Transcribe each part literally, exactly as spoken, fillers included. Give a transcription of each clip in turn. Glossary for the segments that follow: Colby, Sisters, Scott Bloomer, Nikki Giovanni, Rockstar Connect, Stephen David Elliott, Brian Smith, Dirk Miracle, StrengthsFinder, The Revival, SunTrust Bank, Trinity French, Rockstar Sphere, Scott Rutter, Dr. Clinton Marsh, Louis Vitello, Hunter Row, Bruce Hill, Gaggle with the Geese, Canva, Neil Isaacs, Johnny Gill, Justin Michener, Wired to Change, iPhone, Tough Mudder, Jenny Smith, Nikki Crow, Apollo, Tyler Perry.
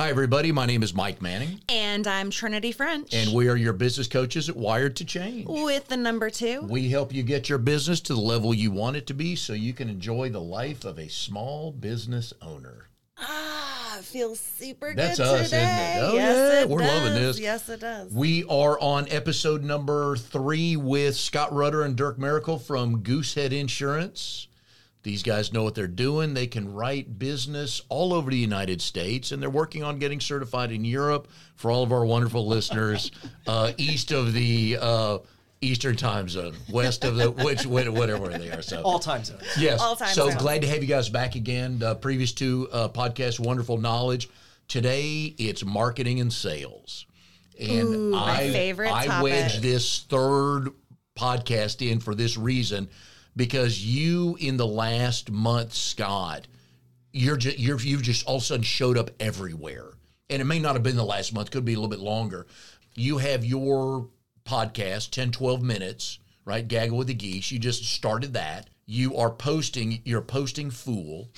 Hi, everybody. My name is Mike Manning. And I'm Trinity French. And we are your business coaches at Wired to Change. With the number two. We help you get your business to the level you want it to be so you can enjoy the life of a small business owner. Ah, feels super That's good us, today. Isn't it? Oh, yes, yeah. It We're does. loving this. Yes, it does. We are on episode number three with Scott Rutter and Dirk Miracle from Goosehead Insurance. These guys know what they're doing. They can write business all over the United States, and they're working on getting certified in Europe for all of our wonderful listeners uh, east of the uh, Eastern time zone, west of the, which, whatever they are. So all time zones. Yes. All time so zones. So glad to have you guys back again. The previous two uh, podcasts, wonderful knowledge. Today, it's marketing and sales. And Ooh, I, my favorite I topic. Wedged this third podcast in for this reason. Because you, in the last month, Scott, you're just, you're, you've just all of a sudden showed up everywhere. And it may not have been the last month. Could be a little bit longer. You have your podcast, ten, twelve minutes, right? Gaggle with the Geese. You just started that. You are posting. You're posting fool.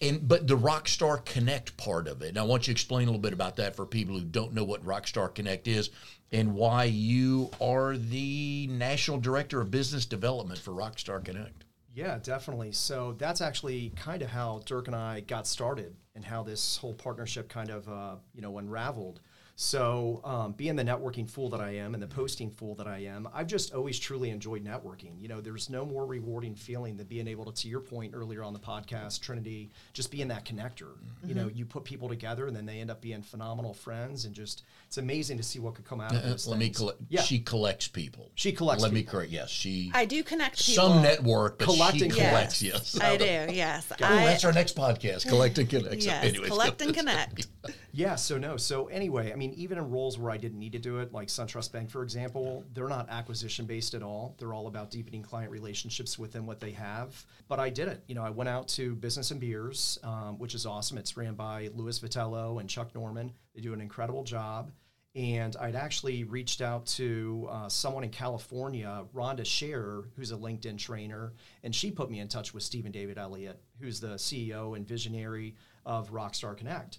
And but the Rockstar Connect part of it, and I want you to explain a little bit about that for people who don't know what Rockstar Connect is and why you are the National Director of Business Development for Rockstar Connect. Yeah, definitely. So that's actually kind of how Dirk and I got started and how this whole partnership kind of uh, you know unraveled. So um, being the networking fool that I am and the posting fool that I am, I've just always truly enjoyed networking. You know, there's no more rewarding feeling than being able to, to your point earlier on the podcast, Trinity, just being that connector. Mm-hmm. You know, you put people together and then they end up being phenomenal friends, and just it's amazing to see what could come out uh, of this. Let things. me collect. Yeah. She collects people. She collects Let people. me correct. Yes, she. I do connect people. Some network, but Collecting she collects. Yes. yes. I do, yes. I, Ooh, that's our next podcast, Collect and Connect. Yes, so anyways, Collect and Connect. Yeah, so no. So anyway, I mean, even in roles where I didn't need to do it, like SunTrust Bank, for example, they're not acquisition-based at all. They're all about deepening client relationships within what they have. But I did it. You know, I went out to Business and Beers, um, which is awesome. It's ran by Louis Vitello and Chuck Norman. They do an incredible job. And I'd actually reached out to uh, someone in California, Rhonda Sher, who's a LinkedIn trainer, and she put me in touch with Stephen David Elliott, who's the C E O and visionary of Rockstar Connect.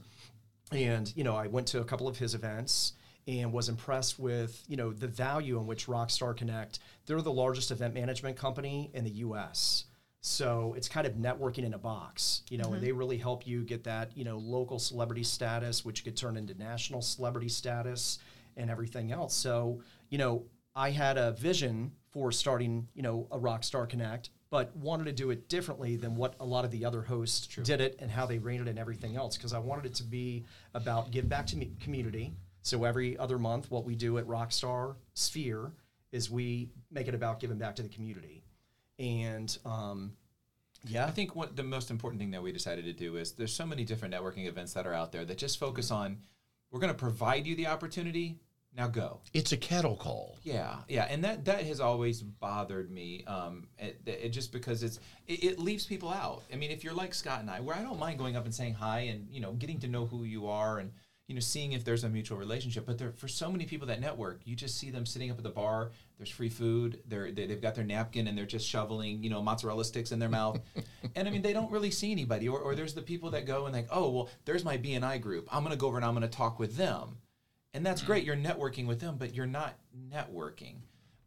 And, you know, I went to a couple of his events and was impressed with, you know, the value in which Rockstar Connect, they're the largest event management company in the U S. So it's kind of networking in a box, you know, mm-hmm. and they really help you get that, you know, local celebrity status, which could turn into national celebrity status and everything else. So, you know, I had a vision for starting, you know, a Rockstar Connect, but wanted to do it differently than what a lot of the other hosts True. did it and how they rated it and everything else, because I wanted it to be about give back to me community. So every other month, what we do at Rockstar Sphere is we make it about giving back to the community. And um, yeah, I think what the most important thing that we decided to do is there's so many different networking events that are out there that just focus on, we're going to provide you the opportunity. Now go. It's a cattle call. Yeah, yeah, and that, that has always bothered me. Um, it, it just because it's it, it leaves people out. I mean, if you're like Scott and I, where I don't mind going up and saying hi and you know getting to know who you are and you know seeing if there's a mutual relationship. But there, for so many people that network, you just see them sitting up at the bar. There's free food. They're they, they've got their napkin and they're just shoveling you know mozzarella sticks in their mouth. And I mean, they don't really see anybody. Or or there's the people that go and like, oh well, there's my B and I group. I'm gonna go over and I'm gonna talk with them. And that's great. You're networking with them, but you're not networking.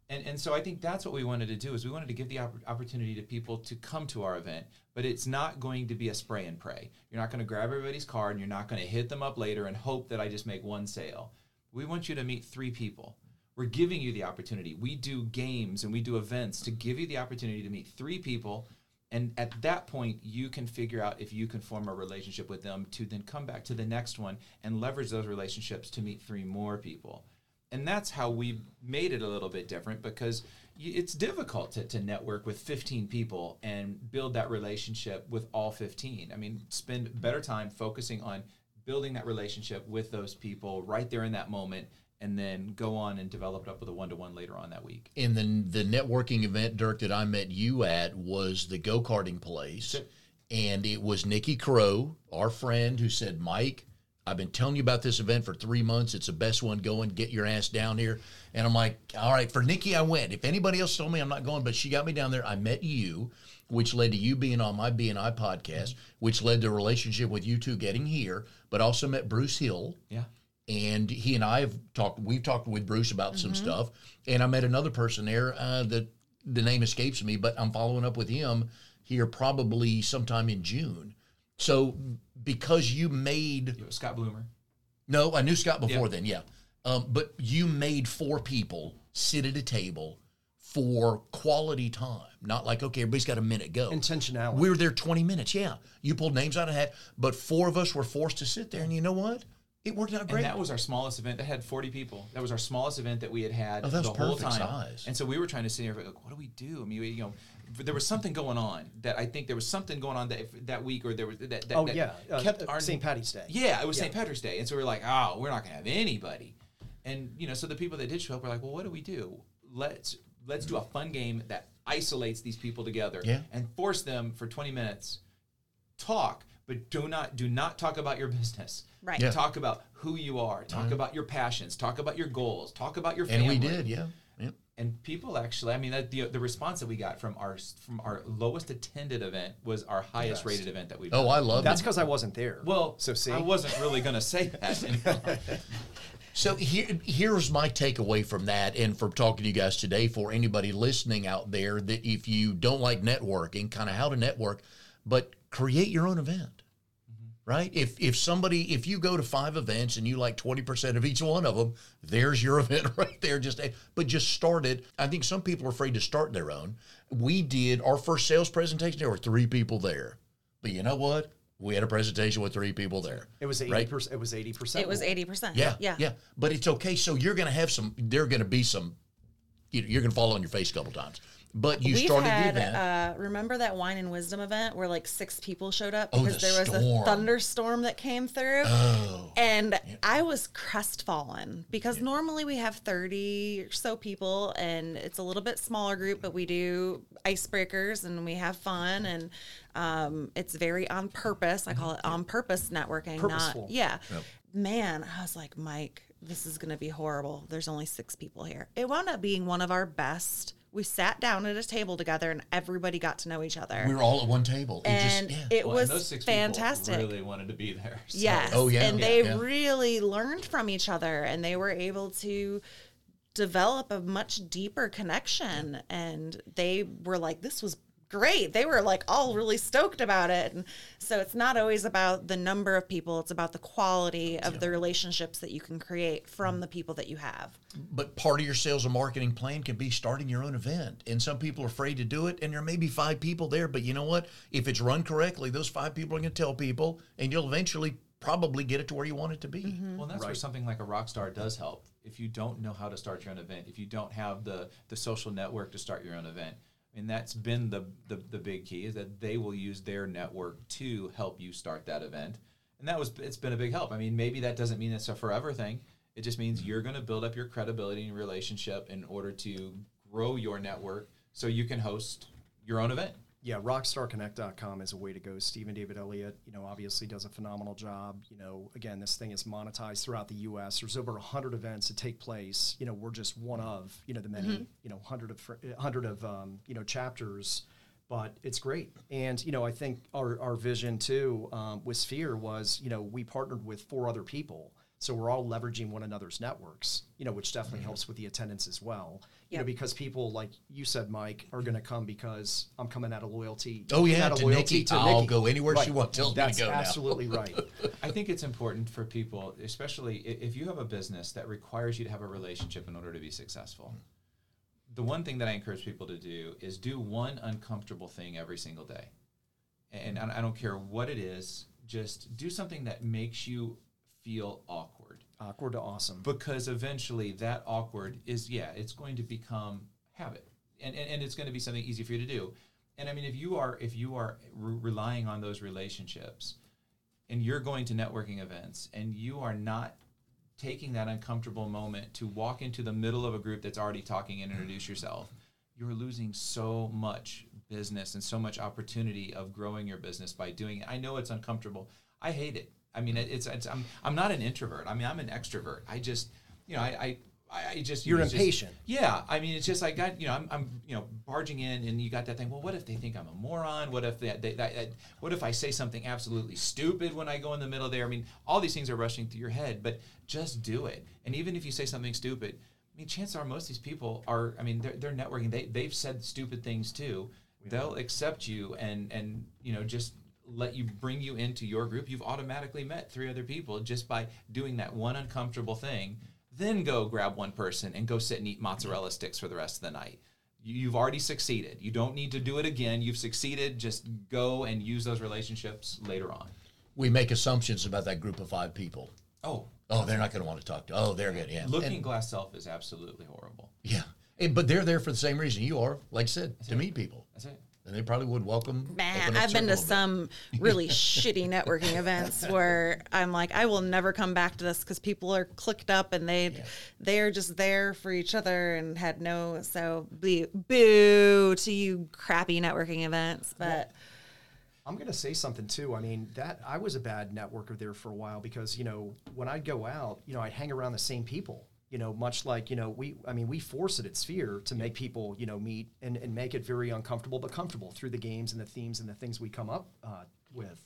And and so I think that's what we wanted to do is we wanted to give the opp- opportunity to people to come to our event, but it's not going to be a spray and pray. You're not going to grab everybody's card and you're not going to hit them up later and hope that I just make one sale. We want you to meet three people. We're giving you the opportunity. We do games and we do events to give you the opportunity to meet three people. And at that point, you can figure out if you can form a relationship with them to then come back to the next one and leverage those relationships to meet three more people. And that's how we made it a little bit different, because it's difficult to, to network with fifteen people and build that relationship with all fifteen. I mean, spend better time focusing on building that relationship with those people right there in that moment, and then go on and develop it up with a one-to-one later on that week. And then the networking event, Dirk, that I met you at was the go-karting place. Sure. And it was Nikki Crow, our friend, who said, Mike, I've been telling you about this event for three months. It's the best one going. Get your ass down here. And I'm like, all right, for Nikki, I went. If anybody else told me I'm not going, but she got me down there. I met you, which led to you being on my B and I podcast, which led to a relationship with you two getting here, but also met Bruce Hill. Yeah. And he and I have talked, we've talked with Bruce about mm-hmm. some stuff. And I met another person there uh, that the name escapes me, but I'm following up with him here probably sometime in June. So because you made... It was Scott Bloomer. No, I knew Scott before yep. then, yeah. Um, but you made four people sit at a table for quality time. Not like, okay, everybody's got a minute, go. Intentionality. We were there twenty minutes, yeah. You pulled names out of a hat, but four of us were forced to sit there, and you know what? It worked out great. And that was our smallest event. That had forty people. That was our smallest event that we had had oh, the whole time. Size. And so we were trying to sit here, like, what do we do? I mean, we, you know, there was something going on that I think there was something going on that if, that week or there was that. that oh that yeah, kept uh, our Saint Patrick's Day. Yeah, it was yeah. Saint Patrick's Day, and so we were like, oh, we're not going to have anybody. And you know, so the people that did show up were like, well, what do we do? Let's let's do a fun game that isolates these people together yeah. and force them for twenty minutes talk. But do not do not talk about your business. Right. Yeah. Talk about who you are. Talk right. about your passions. Talk about your goals. Talk about your family. And we did, yeah. Yep. And people actually, I mean, that, the the response that we got from our from our lowest attended event was our highest yes. rated event that we've done. Oh, I love that. That's because I wasn't there. Well, so see, I wasn't really going to say that. Anymore. So here, here's my takeaway from that and from talking to you guys today for anybody listening out there that if you don't like networking, kind of how to network, but create your own event, mm-hmm. right? If if somebody, if you go to five events and you like twenty percent of each one of them, there's your event right there. Just But just start it. I think some people are afraid to start their own. We did our first sales presentation. There were three people there. But you know what? We had a presentation with three people there. It was eighty percent. Right? It was eighty percent. It was eighty percent. Yeah, yeah. yeah. But it's okay. So you're going to have some, there are going to be some, you're going to fall on your face a couple times. But you We've started had, the event. Uh, remember that Wine and Wisdom event where like six people showed up because oh, the there was storm. a thunderstorm that came through? Oh. And yeah. I was crestfallen because yeah. normally we have thirty or so people and it's a little bit smaller group, but we do icebreakers and we have fun and um, it's very on purpose. I call it on purpose networking. Purposeful. Not, yeah. Yep. Man, I was like, Mike, this is going to be horrible. There's only six people here. It wound up being one of our best. We sat down at a table together, and everybody got to know each other. We were all at one table. It and just, yeah. it well, was and those six fantastic. People really wanted to be there. So. Yes. Oh, yeah. And yeah, they yeah. really learned from each other, and they were able to develop a much deeper connection. Yeah. And they were like, this was great. They were like all really stoked about it. And so it's not always about the number of people. It's about the quality of yeah. the relationships that you can create from the people that you have. But part of your sales and marketing plan can be starting your own event. And some people are afraid to do it. And there may be five people there. But you know what? If it's run correctly, those five people are going to tell people. And you'll eventually probably get it to where you want it to be. Mm-hmm. Well, that's right. where something like a Rockstar does help. If you don't know how to start your own event, if you don't have the, the social network to start your own event, and that's been the, the the big key is that they will use their network to help you start that event. And that was it's been a big help. I mean, maybe that doesn't mean it's a forever thing. It just means you're going to build up your credibility and relationship in order to grow your network so you can host your own event. Yeah, rockstar connect dot com is a way to go. Stephen David Elliott, you know, obviously does a phenomenal job. You know, again, this thing is monetized throughout the U S There's over one hundred events that take place. You know, we're just one of, you know, the many, mm-hmm. you know, hundred of, hundred of um, you know, chapters. But it's great. And, you know, I think our, our vision, too, um, with Sphere was, you know, we partnered with four other people. So we're all leveraging one another's networks, you know, which definitely mm-hmm. helps with the attendance as well. You know, because people, like you said, Mike, are going to come because I'm coming out of loyalty. Oh, yeah, to Nikki. To I'll Nikki. go anywhere right. she wants. Tell That's me to go absolutely now. right. I think it's important for people, especially if you have a business that requires you to have a relationship in order to be successful. The one thing that I encourage people to do is do one uncomfortable thing every single day. And I don't care what it is. Just do something that makes you feel awkward. Awkward to awesome. Because eventually that awkward is, yeah, it's going to become habit. And, and, and it's going to be something easy for you to do. And I mean, if you are if you are re- relying on those relationships and you're going to networking events and you are not taking that uncomfortable moment to walk into the middle of a group that's already talking and introduce yourself, you're losing so much business and so much opportunity of growing your business by doing it. I know it's uncomfortable. I hate it. I mean, it, it's, it's I'm I'm not an introvert. I mean, I'm an extrovert. I just, you know, I I, I just you're impatient. Just, yeah, I mean, it's just I got you know I'm I'm you know barging in, and you got that thing. Well, what if they think I'm a moron? What if they, they, they what if I say something absolutely stupid when I go in the middle there? I mean, all these things are rushing through your head, but just do it. And even if you say something stupid, I mean, chances are most of these people are. I mean, they're, they're networking. They they've said stupid things too. They'll accept you and and you know just let you bring you into your group. You've automatically met three other people just by doing that one uncomfortable thing. Then go grab one person and go sit and eat mozzarella sticks for the rest of the night. You've already succeeded. You don't need to do it again. You've succeeded. Just go and use those relationships later on. We make assumptions about that group of five people. Oh. Oh, they're not going to want to talk to. Oh, they're good. Yeah. Looking and, glass self is absolutely horrible. Yeah. And, but they're there for the same reason you are, like I said, that's to it. Meet people. That's it. And they probably would welcome. Man, I've been to some really shitty networking events where I'm like, I will never come back to this because people are clicked up and they yeah. they're just there for each other and had no. So boo, boo to you, crappy networking events. But well, I'm gonna say something too. I mean, that I was a bad networker there for a while because you know when I'd go out, you know I'd hang around the same people. You know, much like, you know, we, I mean, we force it at Sphere to make people, you know, meet and, and make it very uncomfortable but comfortable through the games and the themes and the things we come up uh, with.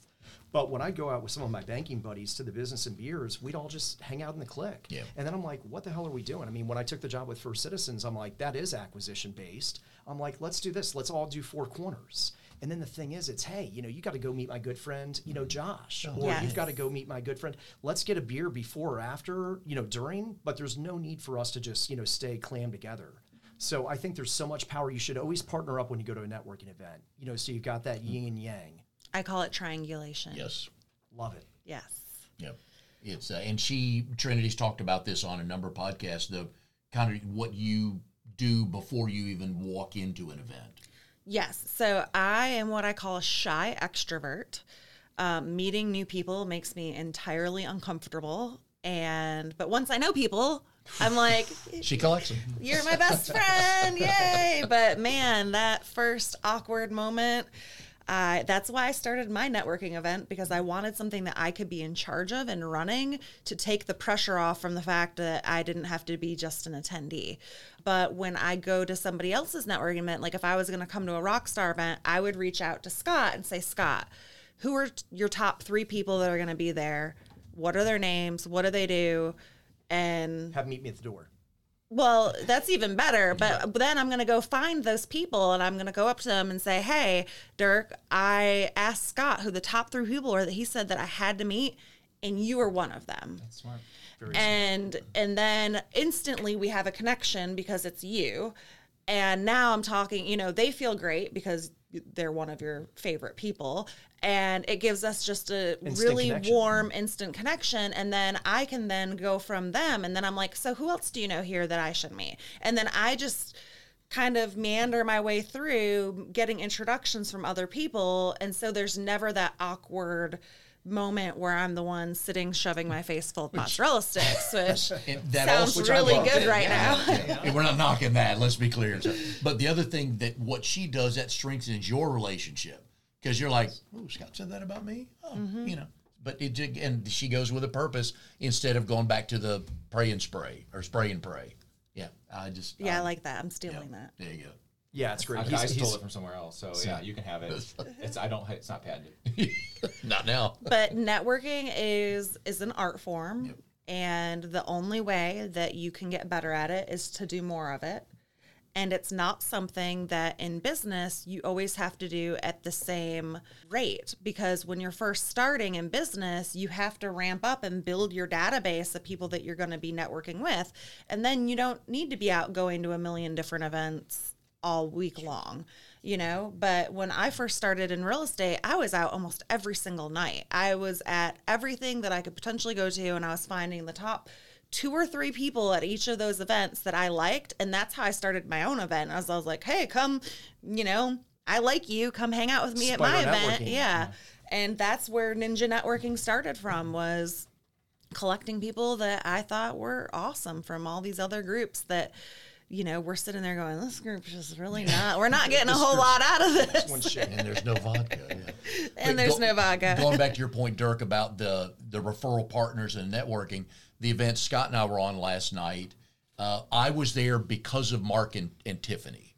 But when I go out with some of my banking buddies to the business and beers, we'd all just hang out in the clique. Yeah. And then I'm like, what the hell are we doing? I mean, when I took the job with First Citizens, I'm like, that is acquisition-based. I'm like, let's do this. Let's all do four corners. And then the thing is, it's, hey, you know, you got to go meet my good friend, you know, Josh. Oh, or yes. You've got to go meet my good friend. Let's get a beer before or after, you know, during. But there's no need for us to just, you know, stay clammed together. So I think there's so much power. You should always partner up when you go to a networking event. You know, so you've got that yin and yang. I call it triangulation. Yes. Love it. Yes. Yep. It's uh, and she, Trinity's talked about this on a number of podcasts, the kind of what you do before you even walk into an event. Yes. So I am what I call a shy extrovert. Um, meeting new people makes me entirely uncomfortable. And but once I know people, I'm like, she collects them. You're my best friend. Yay. But man, that first awkward moment, uh, that's why I started my networking event, because I wanted something that I could be in charge of and running to take the pressure off from the fact that I didn't have to be just an attendee. But when I go to somebody else's networking event, like if I was going to come to a Rockstar event, I would reach out to Scott and say, Scott, who are t- your top three people that are going to be there? What are their names? What do they do? And have them meet me at the door. Well, that's even better. But then I'm going to go find those people and I'm going to go up to them and say, hey, Dirk, I asked Scott who the top three people are that he said that I had to meet, and you are one of them. That's smart. Very and smart. And then instantly we have a connection because it's you. And now I'm talking, you know, they feel great because they're one of your favorite people. And it gives us just a instant really connection. Warm, instant connection. And then I can then go from them. And then I'm like, so who else do you know here that I should meet? And then I just kind of meander my way through getting introductions from other people. And so there's never that awkward moment where I'm the one sitting shoving my face full of mozzarella sticks, which that sounds also, which really good it. Right yeah. now. Yeah. Yeah. We're not knocking that, let's be clear. But the other thing that what she does, that strengthens your relationship. Because you're like, oh, Scott said that about me? Oh, mm-hmm. You know. But it, and she goes with a purpose instead of going back to the pray and spray or spray and pray. Yeah, I just. Yeah, I, I like that. I'm stealing yeah, that. There you go. Yeah, it's great. I, I stole it from somewhere else, so, so yeah, you can have it. It's I don't. It's not patented. Not now. But networking is is an art form, yep. And the only way that you can get better at it is to do more of it. And it's not something that in business you always have to do at the same rate, because when you're first starting in business, you have to ramp up and build your database of people that you're going to be networking with. And then you don't need to be out going to a million different events all week long, you know. But when I first started in real estate, I was out almost every single night. I was at everything that I could potentially go to, and I was finding the top two or three people at each of those events that I liked, and that's how I started my own event. I was, I was like, hey, come, you know, I like you, come hang out with me Spider at my event. Yeah. yeah. And that's where Ninja Networking started from, was collecting people that I thought were awesome from all these other groups that, you know, we're sitting there going, this group is really not, we're not getting a whole lot out of this. This one's shit, and there's no vodka. Yeah. and but there's go, no vodka. Going back to your point, Dirk, about the, the referral partners and networking, the event Scott and I were on last night, uh, I was there because of Mark and, and Tiffany.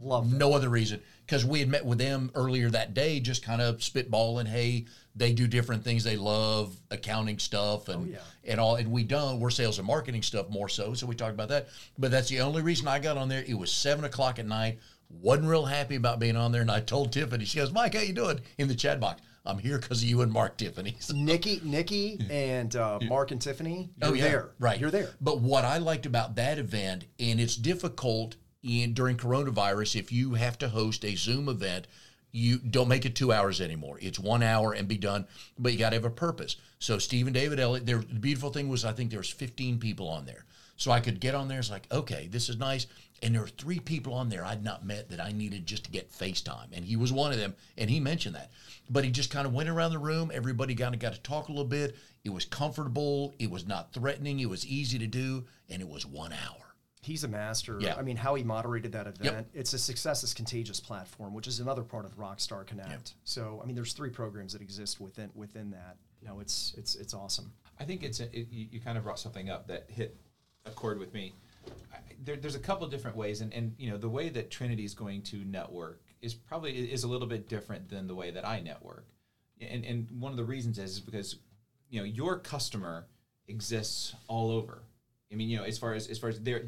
Love that. No other reason. Because we had met with them earlier that day, just kind of spitballing, hey, they do different things. They love accounting stuff and, oh, yeah. and all. And we don't. We're sales and marketing stuff more so. So we talked about that. But that's the only reason I got on there. It was seven o'clock at night. Wasn't real happy about being on there. And I told Tiffany, she goes, Mike, how you doing? In the chat box. I'm here because of you and Mark, Tiffany. So. Nikki Nikki, and uh, Mark and Tiffany, you're oh, yeah. there. Right. You're there. But what I liked about that event, and it's difficult in, during coronavirus, if you have to host a Zoom event, you don't make it two hours anymore. It's one hour and be done, but you got to have a purpose. So Stephen David Elliott, there, the beautiful thing was I think there was fifteen people on there. So I could get on there. It's like, okay, this is nice. And there were three people on there I'd not met that I needed just to get FaceTime. And he was one of them, and he mentioned that. But he just kind of went around the room. Everybody kind of got to talk a little bit. It was comfortable. It was not threatening. It was easy to do. And it was one hour. He's a master. Yeah. I mean, how he moderated that event. Yep. It's a Success is Contagious platform, which is another part of Rockstar Connect. Yep. So, I mean, there's three programs that exist within within that. You know, it's it's it's awesome. I think it's a, it, you kind of brought something up that hit a chord with me. I, there, there's a couple of different ways, and, and you know, the way that Trinity's going to network is probably is a little bit different than the way that I network. And and one of the reasons is because, you know, your customer exists all over. I mean, you know, as far as as far as they're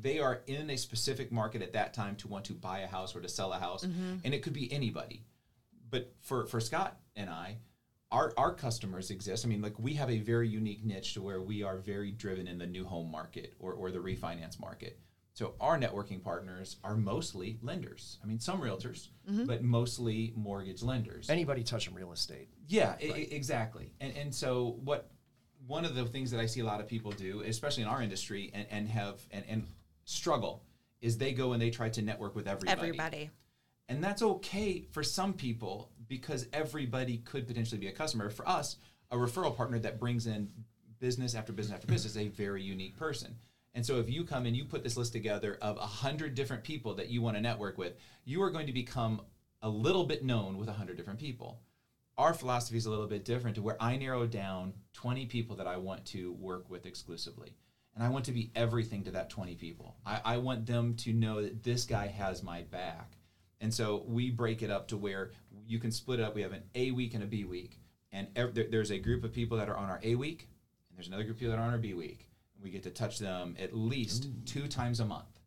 they are in a specific market at that time to want to buy a house or to sell a house, mm-hmm. and it could be anybody. But for, for Scott and I, our our customers exist. I mean, like, we have a very unique niche to where we are very driven in the new home market or or the refinance market. So our networking partners are mostly lenders. I mean, some realtors, mm-hmm. but mostly mortgage lenders. Anybody touching real estate. Yeah, right. I- exactly. And and so what. One of the things that I see a lot of people do, especially in our industry, and, and have and, and struggle, is they go and they try to network with everybody. Everybody. And that's okay for some people because everybody could potentially be a customer. For us, a referral partner that brings in business after business after business is a very unique person. And so if you come and you put this list together of one hundred different people that you want to network with, you are going to become a little bit known with one hundred different people. Our philosophy is a little bit different to where I narrow down twenty people that I want to work with exclusively. And I want to be everything to that twenty people. I, I want them to know that this guy has my back. And so we break it up to where you can split it up. We have an A week and a B week. And ev- there, there's a group of people that are on our A week, and there's another group of people that are on our B week. And we get to touch them at least Ooh. two times a month.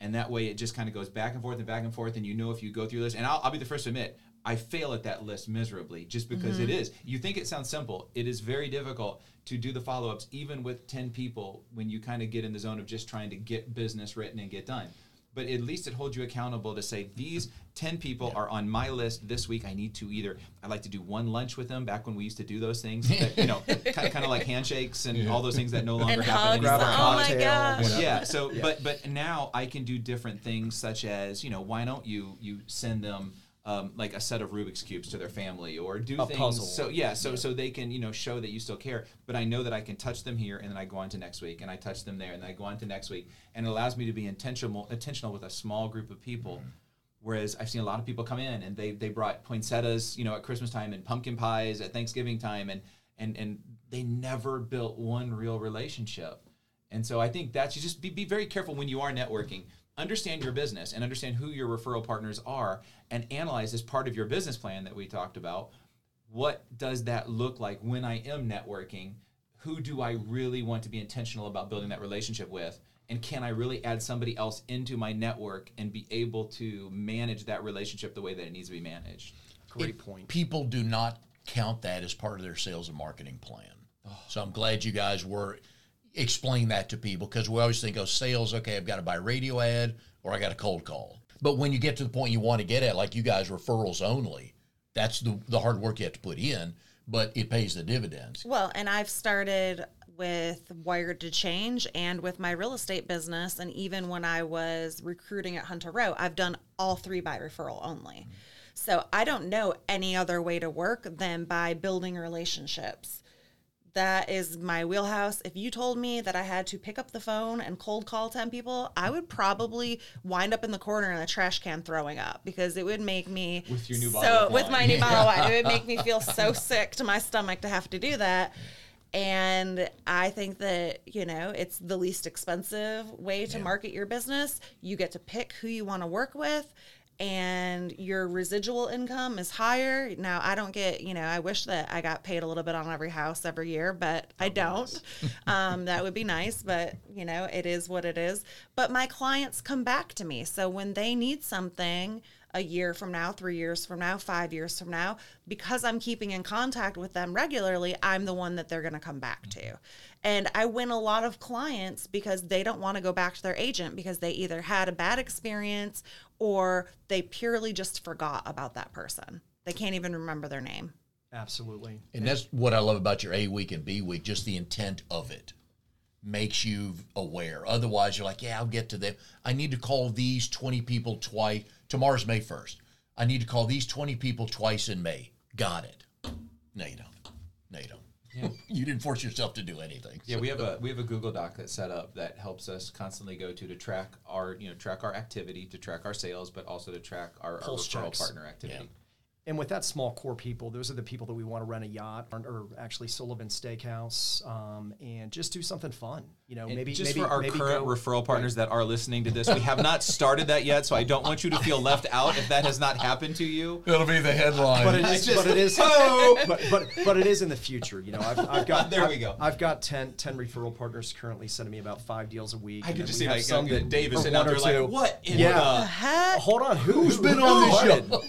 And that way it just kind of goes back and forth and back and forth. And you know, if you go through this, and I'll, I'll be the first to admit, I fail at that list miserably just because mm-hmm. it is. You think it sounds simple. It is very difficult to do the follow-ups even with ten people when you kind of get in the zone of just trying to get business written and get done. But at least it holds you accountable to say, these ten people yeah. are on my list this week. I need to either, I like to do one lunch with them back when we used to do those things, that, you know, kind of, kind of like handshakes and yeah. all those things that no longer and happen. Grab a cocktail. Oh my gosh. Yeah. So, yeah. but but now I can do different things such as, you know, why don't you you send them Um, like a set of Rubik's Cubes to their family, or do a things puzzle. so yeah so yeah. so they can, you know, show that you still care. But I know that I can touch them here, and then I go on to next week, and I touch them there, and then I go on to next week, and it allows me to be intentional intentional with a small group of people. Mm-hmm. Whereas I've seen a lot of people come in and they they brought poinsettias, you know, at Christmas time, and pumpkin pies at Thanksgiving time, and and and they never built one real relationship. And so I think that you just be, be very careful when you are networking. Understand your business and understand who your referral partners are, and analyze as part of your business plan that we talked about. What does that look like when I am networking? Who do I really want to be intentional about building that relationship with? And can I really add somebody else into my network and be able to manage that relationship the way that it needs to be managed? Great it, point. People do not count that as part of their sales and marketing plan. Oh. So I'm glad you guys were... explain that to people, because we always think, oh, sales, okay, I've got to buy a radio ad or I got a cold call. But when you get to the point you want to get at, like you guys, referrals only, that's the, the hard work you have to put in, but it pays the dividends. Well, and I've started with Wired to Change and with my real estate business. And even when I was recruiting at Hunter Row, I've done all three by referral only. Mm-hmm. So I don't know any other way to work than by building relationships. That is my wheelhouse. If you told me that I had to pick up the phone and cold call ten people, I would probably wind up in the corner in a trash can throwing up, because it would make me with your new so bottle of wine. with my new bottle of wine. It would make me feel so sick to my stomach to have to do that. And I think that, you know, it's the least expensive way to yeah. market your business. You get to pick who you want to work with, and your residual income is higher. Now, I don't get, you know, I wish that I got paid a little bit on every house every year, but I don't. Um, that would be nice, but, you know, it is what it is. But my clients come back to me. So when they need something a year from now, three years from now, five years from now, because I'm keeping in contact with them regularly, I'm the one that they're going to come back to. And I win a lot of clients because they don't want to go back to their agent because they either had a bad experience or they purely just forgot about that person. They can't even remember their name. Absolutely. And that's what I love about your A week and B week, just the intent of it makes you aware. Otherwise, you're like, yeah, I'll get to them. I need to call these twenty people twice. Tomorrow's May first. I need to call these twenty people twice in May. Got it. No, you don't. No, you don't. Yeah. You didn't force yourself to do anything. Yeah, so. we have a we have a Google Doc that's set up that helps us constantly go to to track our you know track our activity, to track our sales, but also to track our, our referral checks. partner activity. Yeah. And with that small core people, those are the people that we want to rent a yacht or, or actually Sullivan Steakhouse um, and just do something fun. You know, and maybe just maybe, for our maybe current go, referral partners right. that are listening to this, we have not started that yet, so I don't want you to feel left out if that has not happened to you. It'll be the headline, but it is, just, but it is, oh! but, but but it is in the future. You know, I've, I've got there I've, we go. I've got ten, ten referral partners currently sending me about five deals a week. I could just see like some that Davis and other like what in yeah. the heck? Hold on, who, who's been who on this show?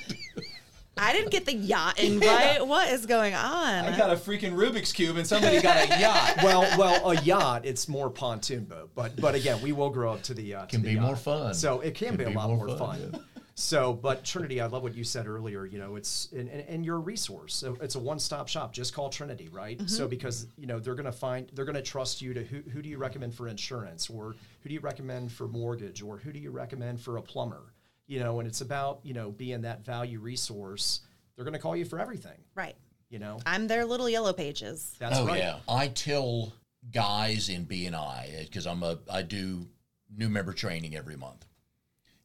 I didn't get the yacht invite. Yeah. What is going on? I got a freaking Rubik's Cube and somebody got a yacht. Well, well, a yacht, it's more pontoon boat. But but again, we will grow up to the yacht. It can be yacht. more fun. So it can, can be, be a lot more, more fun. fun. Yeah. So, but Trinity, I love what you said earlier. You know, it's, and, and, and you're a resource. So it's a one-stop shop. Just call Trinity, right? Mm-hmm. So because, you know, they're going to find, they're going to trust you to who, who do you recommend for insurance, or who do you recommend for mortgage, or who do you recommend for a plumber? You know, and it's about, you know, being that value resource. They're going to call you for everything. Right. You know? I'm their little yellow pages. That's oh, right. yeah. I tell guys in B and I, because I'm a, I do new member training every month.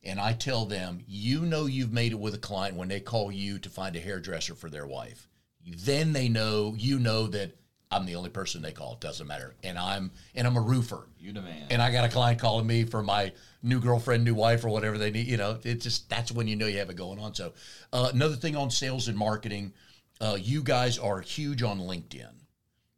And I tell them, you know you've made it with a client when they call you to find a hairdresser for their wife. Then they know, you know that I'm the only person they call. It doesn't matter. And I'm and I'm a roofer. You demand. And I got a client calling me for my new girlfriend, new wife, or whatever they need. You know, it's just, that's when you know you have it going on. So uh, another thing on sales and marketing, uh, you guys are huge on LinkedIn,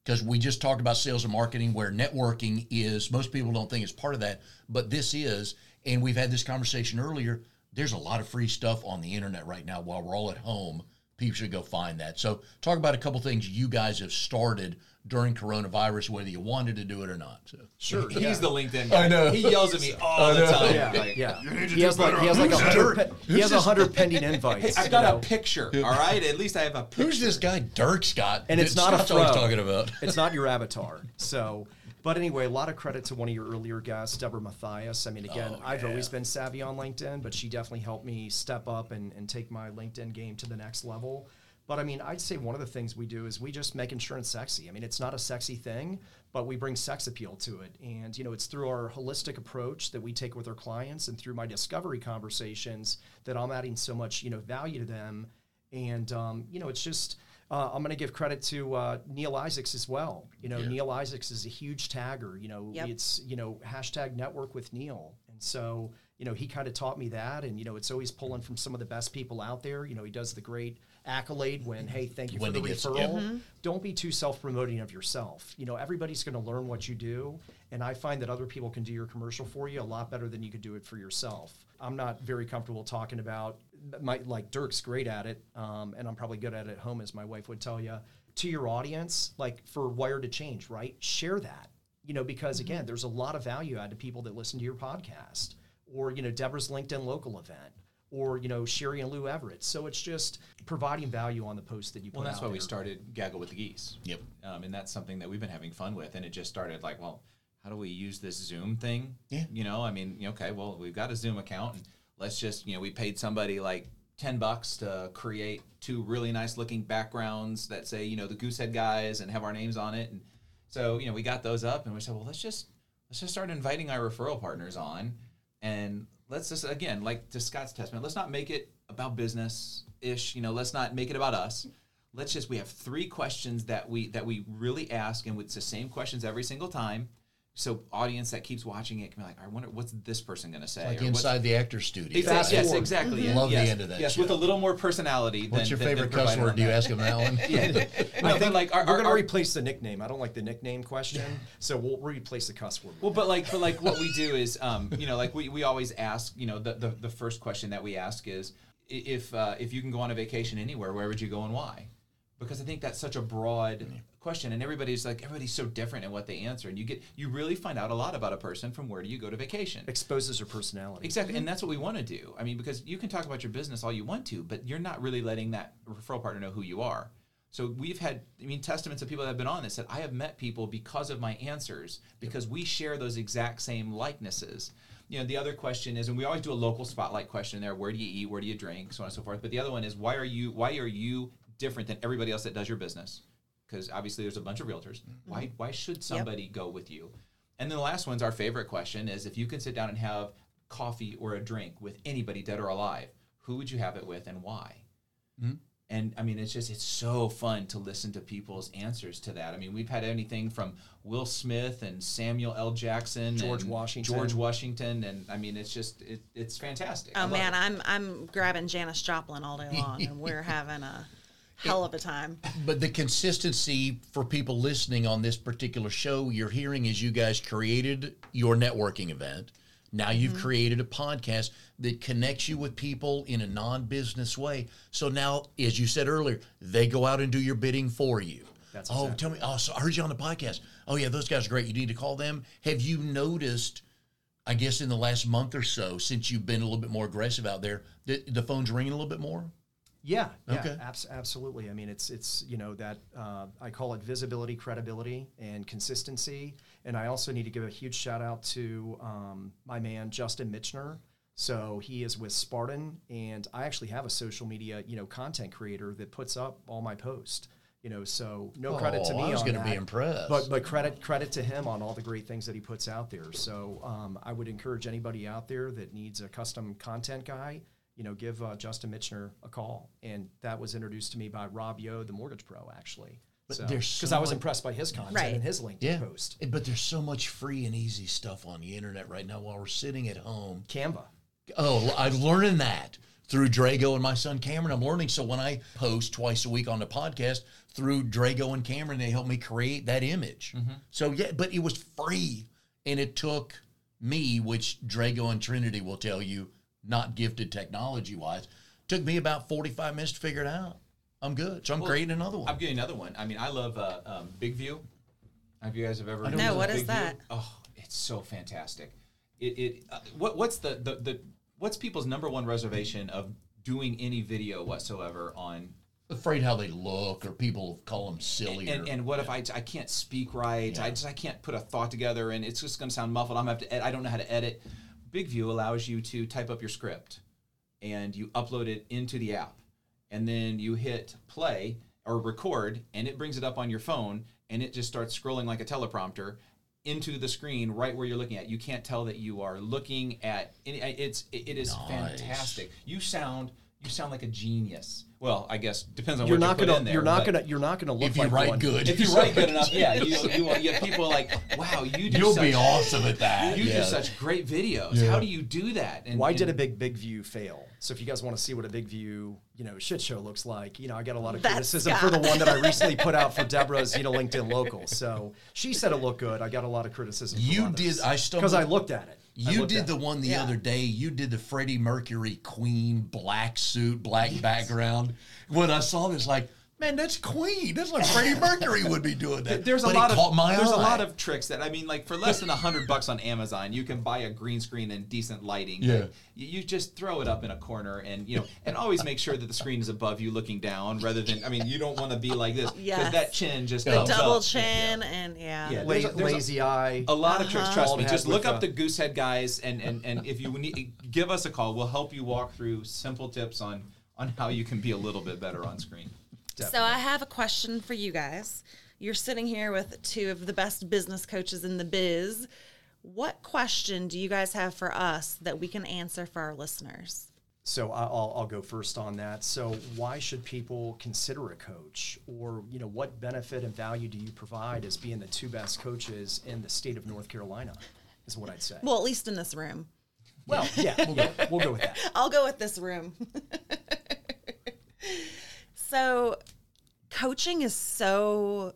because we just talked about sales and marketing where networking is, most people don't think it's part of that, but this is, and we've had this conversation earlier, there's a lot of free stuff on the internet right now while we're all at home. People should go find that. So talk about a couple things you guys have started during coronavirus, whether you wanted to do it or not. So. Sure. He's yeah. the LinkedIn guy. I know. He yells at me all the time. Yeah. yeah. yeah. He, has like, he has like a hundred, he has a hundred pending invites. Hey, I've got know? a picture, all right? At least I have a picture. Who's this guy, Dirk Scott? And it's, it's not, not a throw. What he's talking about. It's not your avatar. So, but anyway, a lot of credit to one of your earlier guys, Debra Mathias. I mean, again, oh, yeah. I've always been savvy on LinkedIn, but she definitely helped me step up and, and take my LinkedIn game to the next level. But I mean, I'd say one of the things we do is we just make insurance sexy. I mean, it's not a sexy thing, but we bring sex appeal to it. And, you know, it's through our holistic approach that we take with our clients and through my discovery conversations that I'm adding so much, you know, value to them. And, um, you know, it's just, uh, I'm going to give credit to uh, Neil Isaacs as well. You know, yeah. Neil Isaacs is a huge tagger. You know, yep. it's, you know, hashtag network with Neil. And so, you know, he kind of taught me that. And, you know, it's always pulling from some of the best people out there. You know, he does the great accolade when, hey, thank you when for the referral. Gets, yeah. Don't be too self-promoting of yourself. You know, everybody's going to learn what you do. And I find that other people can do your commercial for you a lot better than you could do it for yourself. I'm not very comfortable talking about, my like Dirk's great at it, um, and I'm probably good at it at home, as my wife would tell you, to your audience, like for Wired to Change, right? Share that, you know, because again, there's a lot of value add to people that listen to your podcast or, you know, Deborah's LinkedIn local event. Or, you know, Sherry and Lou Everett. So it's just providing value on the post that you put out. Well, that's why we started Gaggle with the Geese. Yep. Um, and that's something that we've been having fun with. And it just started like, well, how do we use this Zoom thing? Yeah. You know, I mean, okay, well, we've got a Zoom account. And let's just, you know, we paid somebody like ten bucks to create two really nice looking backgrounds that say, you know, the Goosehead guys and have our names on it. And so, you know, we got those up and we said, well, let's just, let's just start inviting our referral partners on. And let's just, again, like to Scott's testament, let's not make it about business ish. You know, let's not make it about us. Let's just, we have three questions that we, that we really ask. And it's the same questions every single time. So audience that keeps watching it can be like, I wonder what's this person going to say? Like or inside the actor's studio. Exactly. Yes, exactly. Mm-hmm. Love yes. the end of that. Yes, show. With a little more personality. What's than, your favorite cuss word? Do you ask them that one? Yeah. No, I think like our, we're going to replace the nickname. I don't like the nickname question, so we'll replace the cuss word. Well, but like, but like what we do is, um, you know, like we, we always ask, you know, the, the the first question that we ask is, if uh, if you can go on a vacation anywhere, where would you go and why? Because I think that's such a broad question, and everybody's like everybody's so different in what they answer, and you get you really find out a lot about a person from where do you go to vacation. Exposes their personality. Exactly, and that's what we want to do. I mean, because you can talk about your business all you want to, but you're not really letting that referral partner know who you are. So we've had, I mean, testaments of people that have been on this said, I have met people because of my answers, because we share those exact same likenesses. You know, the other question is, and we always do a local spotlight question there: where do you eat, where do you drink, so on and so forth. But the other one is, why are you why are you different than everybody else that does your business? Because obviously there's a bunch of realtors. Mm-hmm. Why why should somebody yep. go with you? And then the last one's our favorite question is, if you can sit down and have coffee or a drink with anybody dead or alive, who would you have it with and why? Mm-hmm. And I mean, it's just, it's so fun to listen to people's answers to that. I mean, we've had anything from Will Smith and Samuel L. Jackson, George and Washington, George Washington. And I mean, it's just, it, it's fantastic. Oh man, it. I'm, I'm grabbing Janis Joplin all day long and we're having a hell of a time. But the consistency for people listening on this particular show you're hearing is you guys created your networking event. Now you've mm-hmm. created a podcast that connects you with people in a non-business way. So now, as you said earlier, they go out and do your bidding for you. That's oh, exactly. Tell me, oh, so I heard you on the podcast. Oh, yeah, those guys are great. You need to call them. Have you noticed, I guess, in the last month or so, since you've been a little bit more aggressive out there, that the phone's ringing a little bit more? Yeah, yeah, okay. abs- absolutely. I mean, it's, it's you know, that uh, I call it visibility, credibility, and consistency. And I also need to give a huge shout out to um, my man, Justin Michener. So he is with Spartan, and I actually have a social media, you know, content creator that puts up all my posts. You know, so no oh, credit to me on that. I was going to be impressed. But but credit credit to him on all the great things that he puts out there. So um, I would encourage anybody out there that needs a custom content guy, you know, give uh, Justin Michener a call. And that was introduced to me by Rob Yeo, the mortgage pro, actually. Because so, so I was impressed by his content right. and his LinkedIn yeah. post. But there's so much free and easy stuff on the internet right now while we're sitting at home. Canva. Oh, I'm learning that through Drago and my son Cameron. I'm learning. So when I post twice a week on the podcast through Drago and Cameron, they help me create that image. Mm-hmm. So yeah, but it was free. And it took me, which Drago and Trinity will tell you, not gifted technology-wise, took me about forty-five minutes to figure it out. I'm good. So I'm well, creating another one. I'm getting another one. I mean, I love uh, um, BigVu. Have you guys have ever? No. What is that? Oh, it's so fantastic. It. it uh, what what's the, the the what's people's number one reservation of doing any video whatsoever on? Afraid how they look, or people call them silly. And, and, and what yeah. if I, I can't speak right? Yeah. I just I can't put a thought together, and it's just going to sound muffled. I'm gonna have to. Ed, I don't know how to edit. BigVu allows you to type up your script, and you upload it into the app. And then you hit play or record, and it brings it up on your phone, and it just starts scrolling like a teleprompter into the screen right where you're looking at. You can't tell that you are looking at any, it's it is nice. Fantastic. You sound you sound like a genius. Well, I guess depends on you're what not you put gonna, in there. You're not gonna you're not gonna look if like you write one. Good. If you write good enough, yeah, you you, you have people like, wow, you do you'll such, be awesome at that. You yeah. do such great videos. Yeah. How do you do that? And, Why and, did a big BigVu fail? So if you guys want to see what a BigVu, you know, shit show looks like, you know, I got a lot of That's criticism God. For the one that I recently put out for Debra's, you know, LinkedIn local. So she said it looked good. I got a lot of criticism. You from did. I stumbled because I looked at it. You did the one the yeah. other day. You did the Freddie Mercury Queen black suit, black yes. background. When I saw this, like, man, that's Queen. That's like Freddie Mercury would be doing that. There's but a lot of there's eye. a lot of tricks that, I mean, like for less than a hundred bucks on Amazon, you can buy a green screen and decent lighting. Yeah. You just throw it up in a corner, and you know, and always make sure that the screen is above you, looking down, rather than. I mean, you don't want to be like this because yes. that chin just the double up. Chin yeah. and yeah, yeah there's, La- there's lazy a, eye. A lot uh-huh. of tricks. Trust me. Just look up the Goosehead guys, and and and if you need, give us a call. We'll help you walk through simple tips on. on how you can be a little bit better on screen. Definitely. So I have a question for you guys. You're sitting here with two of the best business coaches in the biz. What question do you guys have for us that we can answer for our listeners? So I'll, I'll go first on that. So why should people consider a coach? Or, you know, what benefit and value do you provide as being the two best coaches in the state of North Carolina is what I'd say. Well, at least in this room. Well, yeah, we'll go, we'll go with that. I'll go with this room. So coaching is so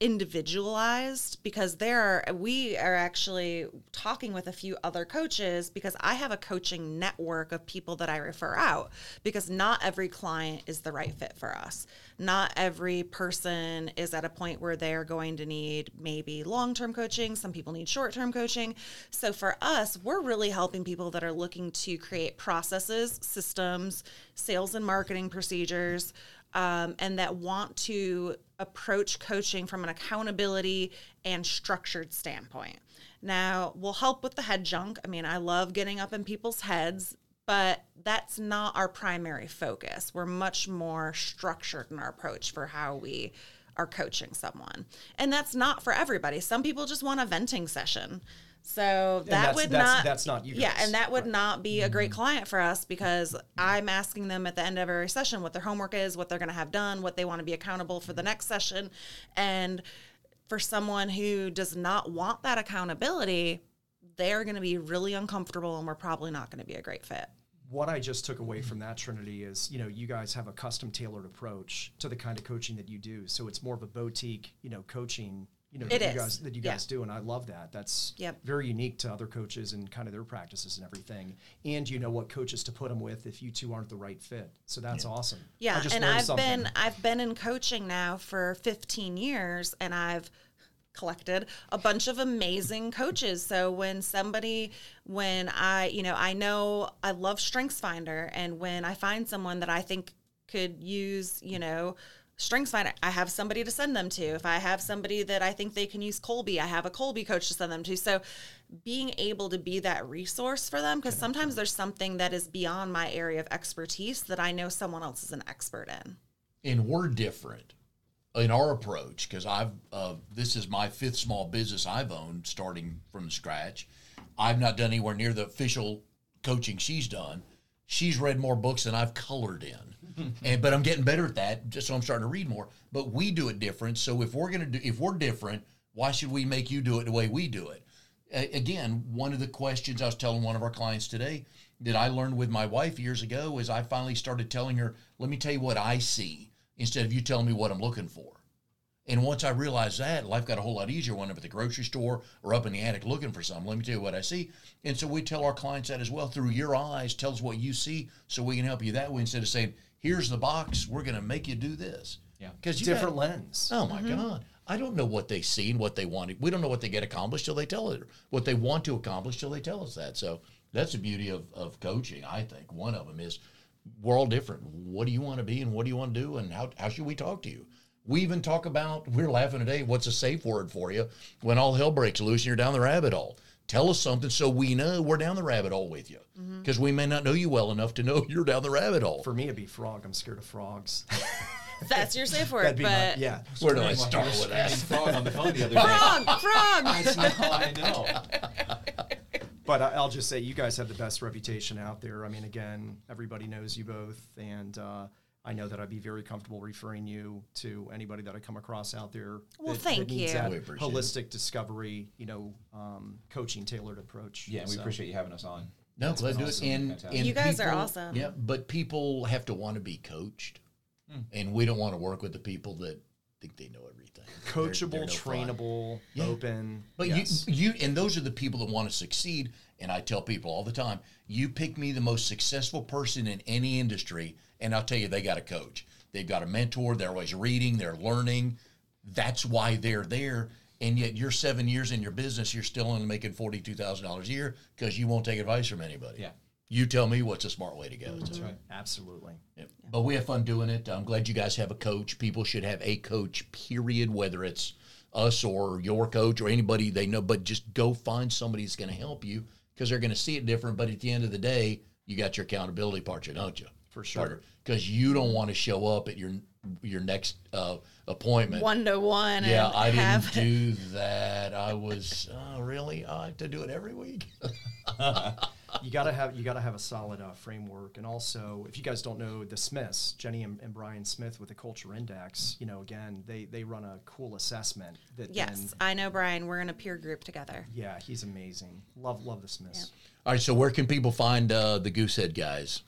individualized because there are, we are actually talking with a few other coaches because I have a coaching network of people that I refer out because not every client is the right fit for us. Not every person is at a point where they're going to need maybe long-term coaching. Some people need short-term coaching. So for us, we're really helping people that are looking to create processes, systems, sales and marketing procedures, um, and that want to approach coaching from an accountability and structured standpoint. Now, we'll help with the head junk. I mean, I love getting up in people's heads, but that's not our primary focus. We're much more structured in our approach for how we are coaching someone. And that's not for everybody. Some people just want a venting session. So that that's, would that's, not, that's not you guys. Yeah, and that would right. not be a great client for us because I'm asking them at the end of every session what their homework is, what they're going to have done, what they want to be accountable for the next session. And for someone who does not want that accountability, they're going to be really uncomfortable and we're probably not going to be a great fit. What I just took away from that, Trinity, is, you know, you guys have a custom tailored approach to the kind of coaching that you do. So it's more of a boutique, you know, coaching You know, that you, guys, that you yeah. guys do, and I love that. That's yep. very unique to other coaches and kind of their practices and everything. And you know what coaches to put them with if you two aren't the right fit. So that's yeah. awesome. Yeah, I just and I've something. been I've been in coaching now for fifteen years, and I've collected a bunch of amazing coaches. So when somebody, when I, you know, I know I love StrengthsFinder, and when I find someone that I think could use, you know, StrengthsFinder, I have somebody to send them to. If I have somebody that I think they can use Colby, I have a Colby coach to send them to. So being able to be that resource for them, because sometimes there's something that is beyond my area of expertise that I know someone else is an expert in. And we're different in our approach because I've uh, this is my fifth small business I've owned starting from scratch. I've not done anywhere near the official coaching she's done. She's read more books than I've colored in. And, but I'm getting better at that, just so I'm starting to read more. But we do it different. So if we're gonna do, if we're different, why should we make you do it the way we do it? A- again, one of the questions I was telling one of our clients today that I learned with my wife years ago is I finally started telling her, "Let me tell you what I see instead of you telling me what I'm looking for." And once I realized that, life got a whole lot easier when I'm at the grocery store or up in the attic looking for something. Let me tell you what I see. And so we tell our clients that as well. Through your eyes, tell us what you see so we can help you that way instead of saying, "Here's the box. We're going to make you do this." Yeah. Because different got, lens. Oh my mm-hmm. God. I don't know what they see and what they want. We don't know what they get accomplished till they tell us what they want to accomplish till they tell us that. So that's the beauty of, of coaching. I think one of them is we're all different. What do you want to be and what do you want to do and how, how should we talk to you? We even talk about, we're laughing today, what's a safe word for you when all hell breaks loose and you're down the rabbit hole? Tell us something so we know we're down the rabbit hole with you because mm-hmm. we may not know you well enough to know you're down the rabbit hole. For me, it'd be frog. I'm scared of frogs. That's your safe word, but... My, yeah. Where do I start with that? Frog on the phone the other day. Frog! Frog! I know. I know. But I'll just say you guys have the best reputation out there. I mean, again, everybody knows you both, and... uh I know that I'd be very comfortable referring you to anybody that I come across out there. Well, that, thank that needs you. That we holistic it. Discovery, you know, um, coaching tailored approach. Yeah, so. We appreciate you having us on. No, That's glad to do it. And, and you guys people, are awesome. Yeah, but people have to want to be coached, hmm. and we don't want to work with the people that think they know everything. Coachable, they're, they're no trainable, yeah. open. But yes. you, you, and those are the people that want to succeed. And I tell people all the time, you pick me the most successful person in any industry. And I'll tell you, they got a coach. They've got a mentor. They're always reading. They're learning. That's why they're there. And yet you're seven years in your business. You're still only making forty-two thousand dollars a year because you won't take advice from anybody. Yeah. You tell me what's a smart way to go. That's right. Absolutely. Yep. Yeah. But we have fun doing it. I'm glad you guys have a coach. People should have a coach, period, whether it's us or your coach or anybody they know. But just go find somebody that's going to help you because they're going to see it different. But at the end of the day, you got your accountability part, you don't you? for sure, because you don't want to show up at your your next uh, appointment one to one. Yeah, and I didn't have... do that. I was uh, really I have to do it every week. You gotta have you gotta have a solid uh, framework, and also if you guys don't know the Smiths, Jenny and, and Brian Smith with the Culture Index, you know, again they, they run a cool assessment. That yes, then, I know Brian. We're in a peer group together. Yeah, he's amazing. Love love the Smiths. Yep. All right, so where can people find uh, the Goosehead guys?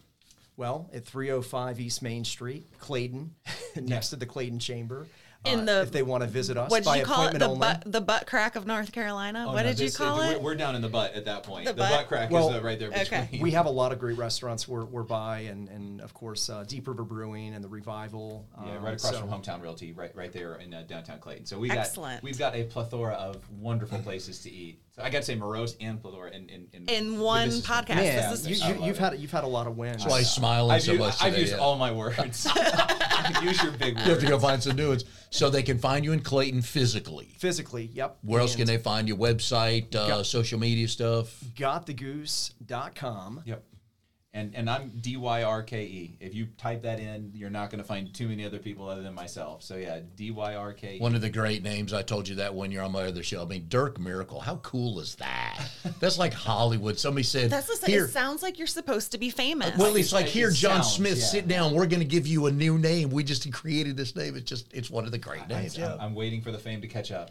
Well, at three oh five East Main Street, Clayton, next to the Clayton Chamber. In uh, the, if they want to visit us, what did by you call it? The butt, the butt crack of North Carolina. Oh, what no, did this, you call it? We're down in the butt at that point. The, the butt? butt crack well, is uh, right there between. Okay. We have a lot of great restaurants we're, we're by, and and of course uh, Deep River Brewing and The Revival. Yeah, um, right across so. from Hometown Realty, right right there in uh, downtown Clayton. So we got Excellent. we've got a plethora of wonderful places to eat. So I got to say Morose and Plethora in in, in, in one podcast. Man, yeah, this is you, you, you've it. had you've had a lot of wins. That's why he's smiling so much today. I've used all my words. Use your big words. You have to go find some new ones. So they can find you in Clayton physically. Physically, yep. Where and else can they find your website, uh, got, social media stuff? Gotthegoose dot com. Yep. And and I'm D Y R K E. If you type that in, you're not going to find too many other people other than myself. So, yeah, D Y R K E. One of the great names. I told you that when you're on my other show. I mean, Dirk Miracle. How cool is that? That's like Hollywood. Somebody said, That's the, here, it sounds like you're supposed to be famous. Well, it's like, it, here, it John sounds, Smith, yeah. sit down. We're going to give you a new name. We just created this name. It's just, it's one of the great I, names. I, yeah. I'm waiting for the fame to catch up.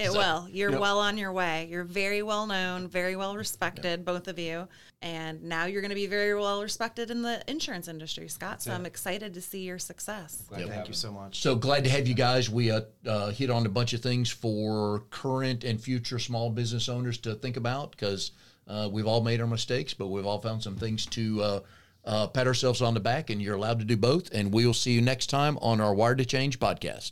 It so, will. You're yep. well on your way. You're very well known, very well respected, yep. both of you. And now you're going to be very well respected in the insurance industry, Scott. So yeah. I'm excited to see your success. Glad yep. Thank you so much. So glad to have you guys. We uh, uh, hit on a bunch of things for current and future small business owners to think about, because uh, we've all made our mistakes, but we've all found some things to uh, uh, pat ourselves on the back, and you're allowed to do both. And we'll see you next time on our Wired to Change podcast.